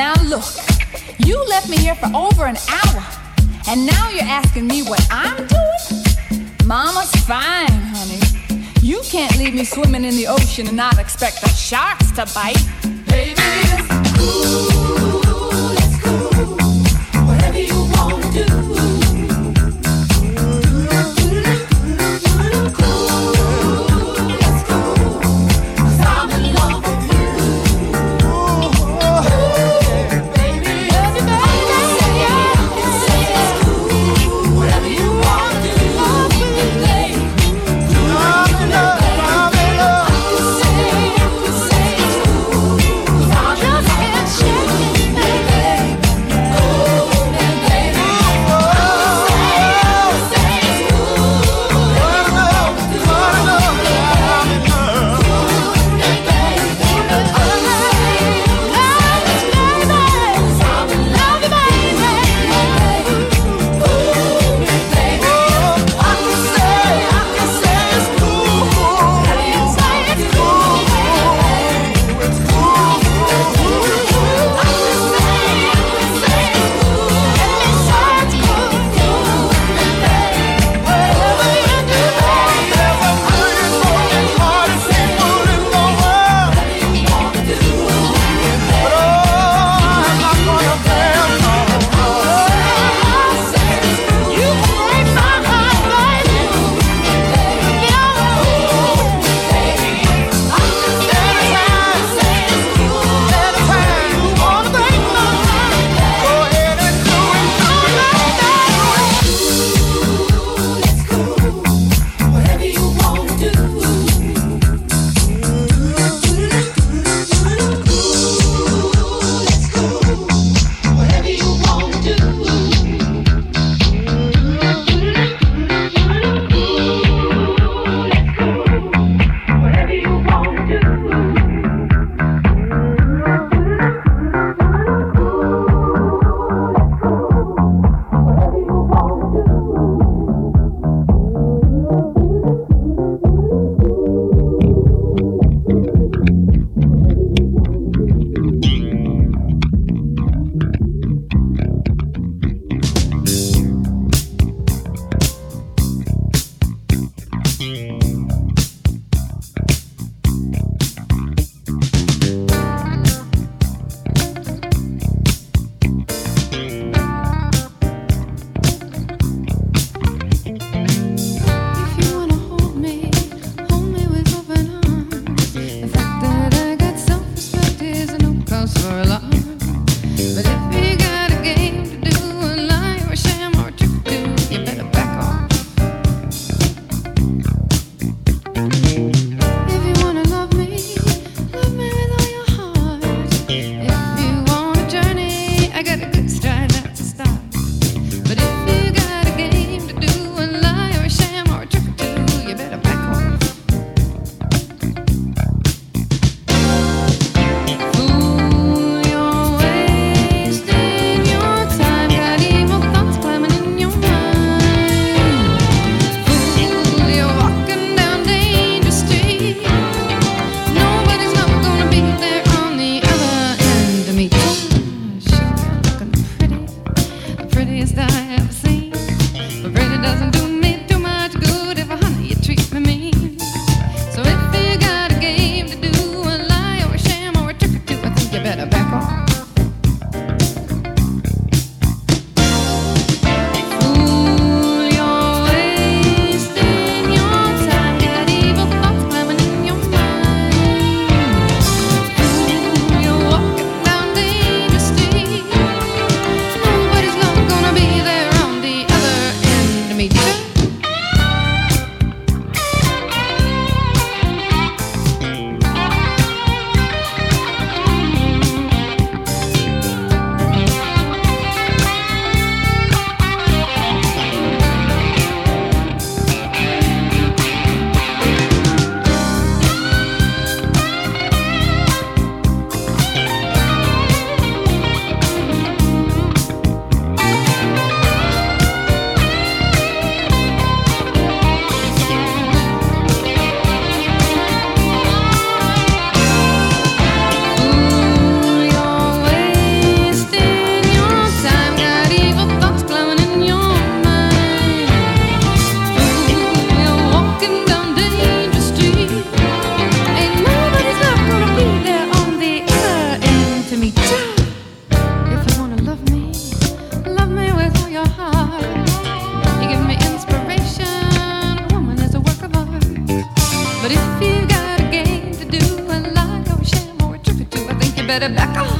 Now look, you left me here for over an hour, and now you're asking me what I'm doing? Mama's fine, honey. You can't leave me swimming in the ocean and not expect the sharks to bite. Baby, it's cool, it's cool. Whatever you wanna do. Yeah. better back off.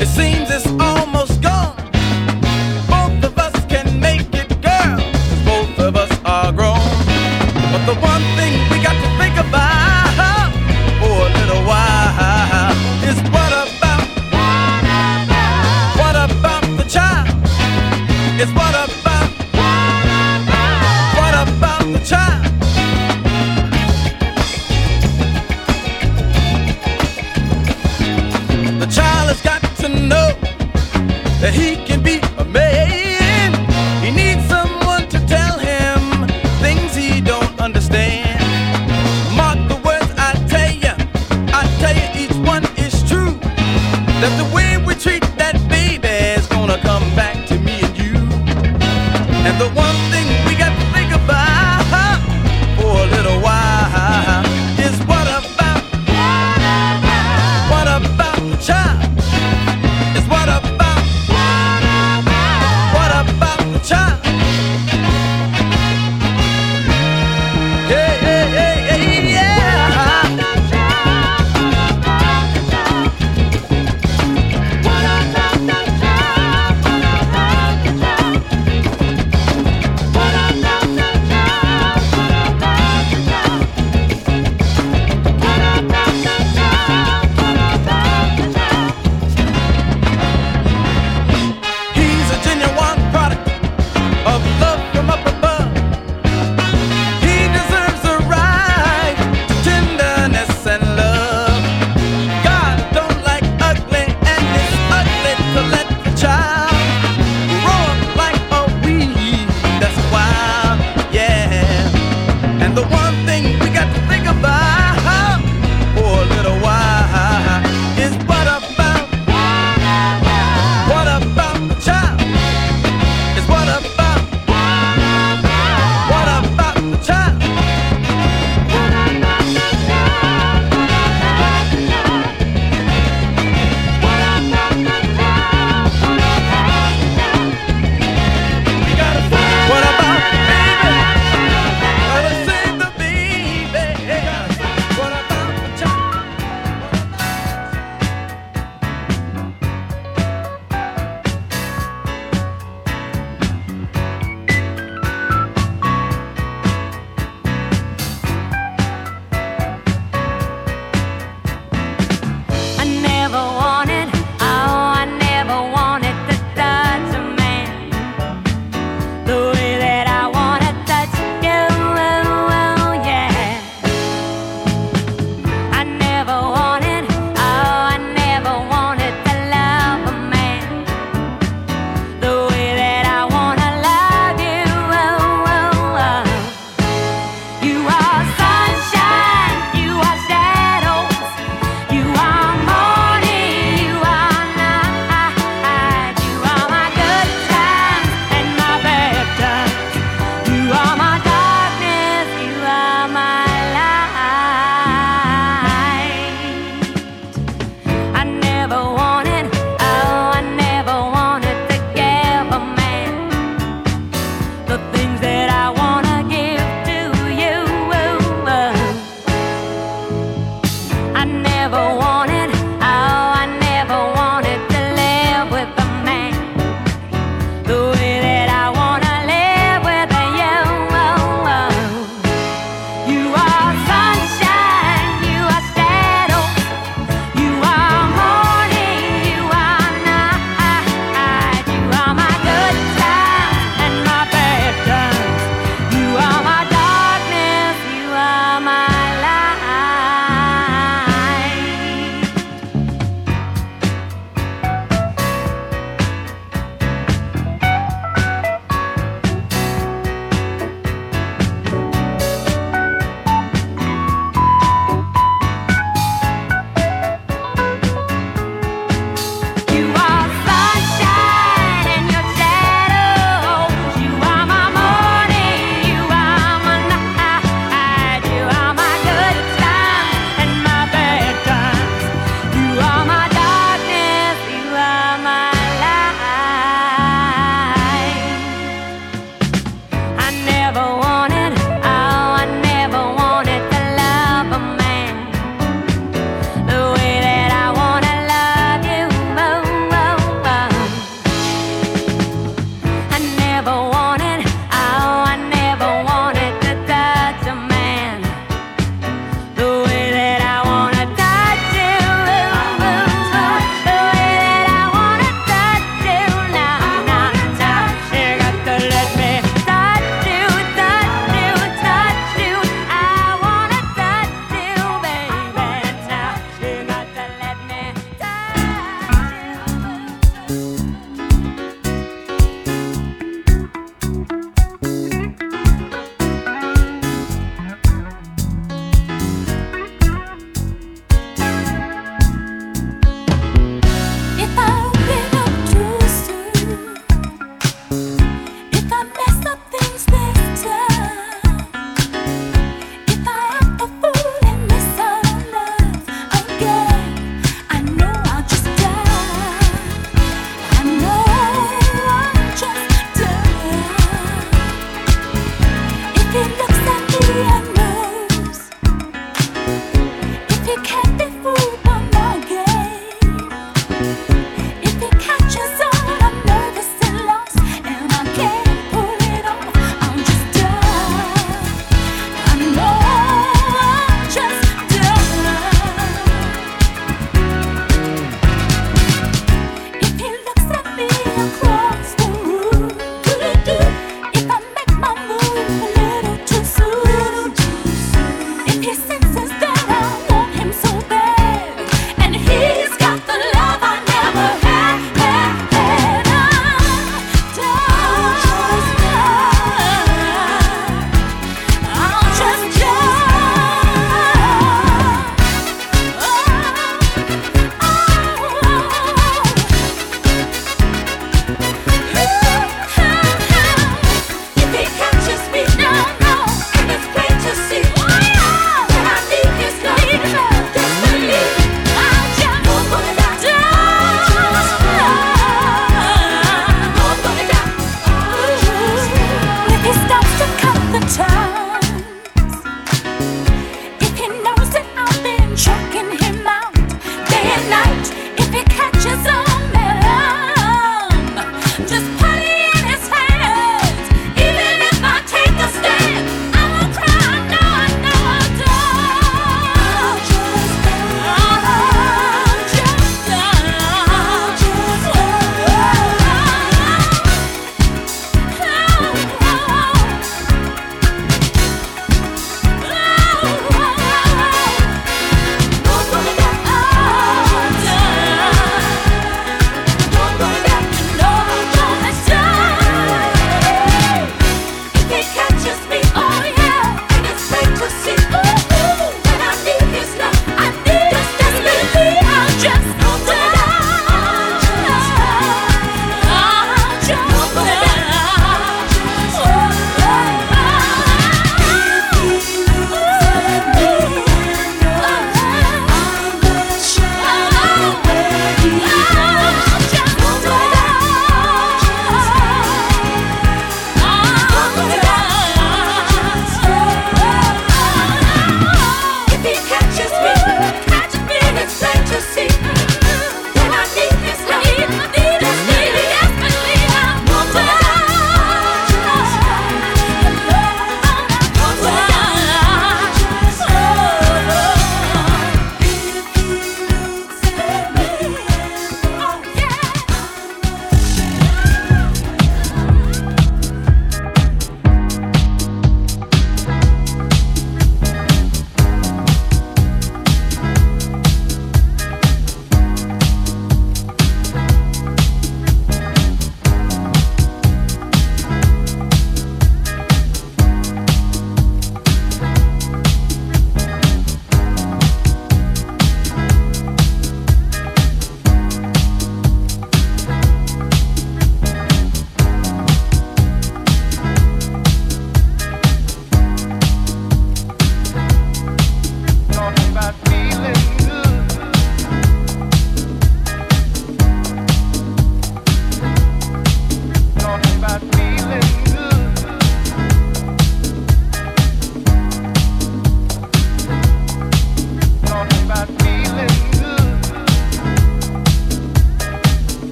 It seems it's almost gone. that he can be a man. He needs someone to tell him things he don't understand. Mark the words I tell you each one is true. That the way we treat that baby is gonna come back to me and you. And the one thing we got to think about for a little while is what about the child? It's what about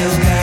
Oh,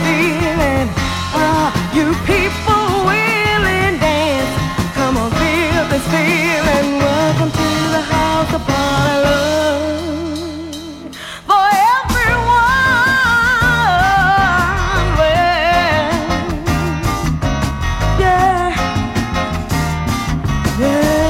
feeling. Are you people willing dance? Come on, feel this feeling. Welcome to the house of party love. For everyone, well, yeah, yeah.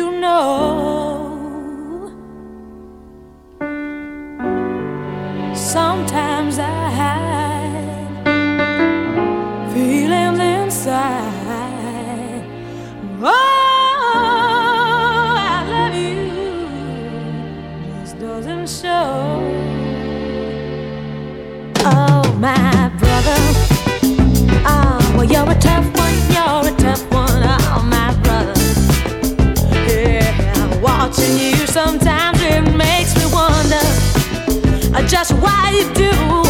you know. Sometimes I hide feelings inside. Oh, I love you, just doesn't show. Oh, my brother, oh, well, you're a tough one, you're a tough one. Oh, my brother, yeah, watching you sometimes it makes me wonder just why you do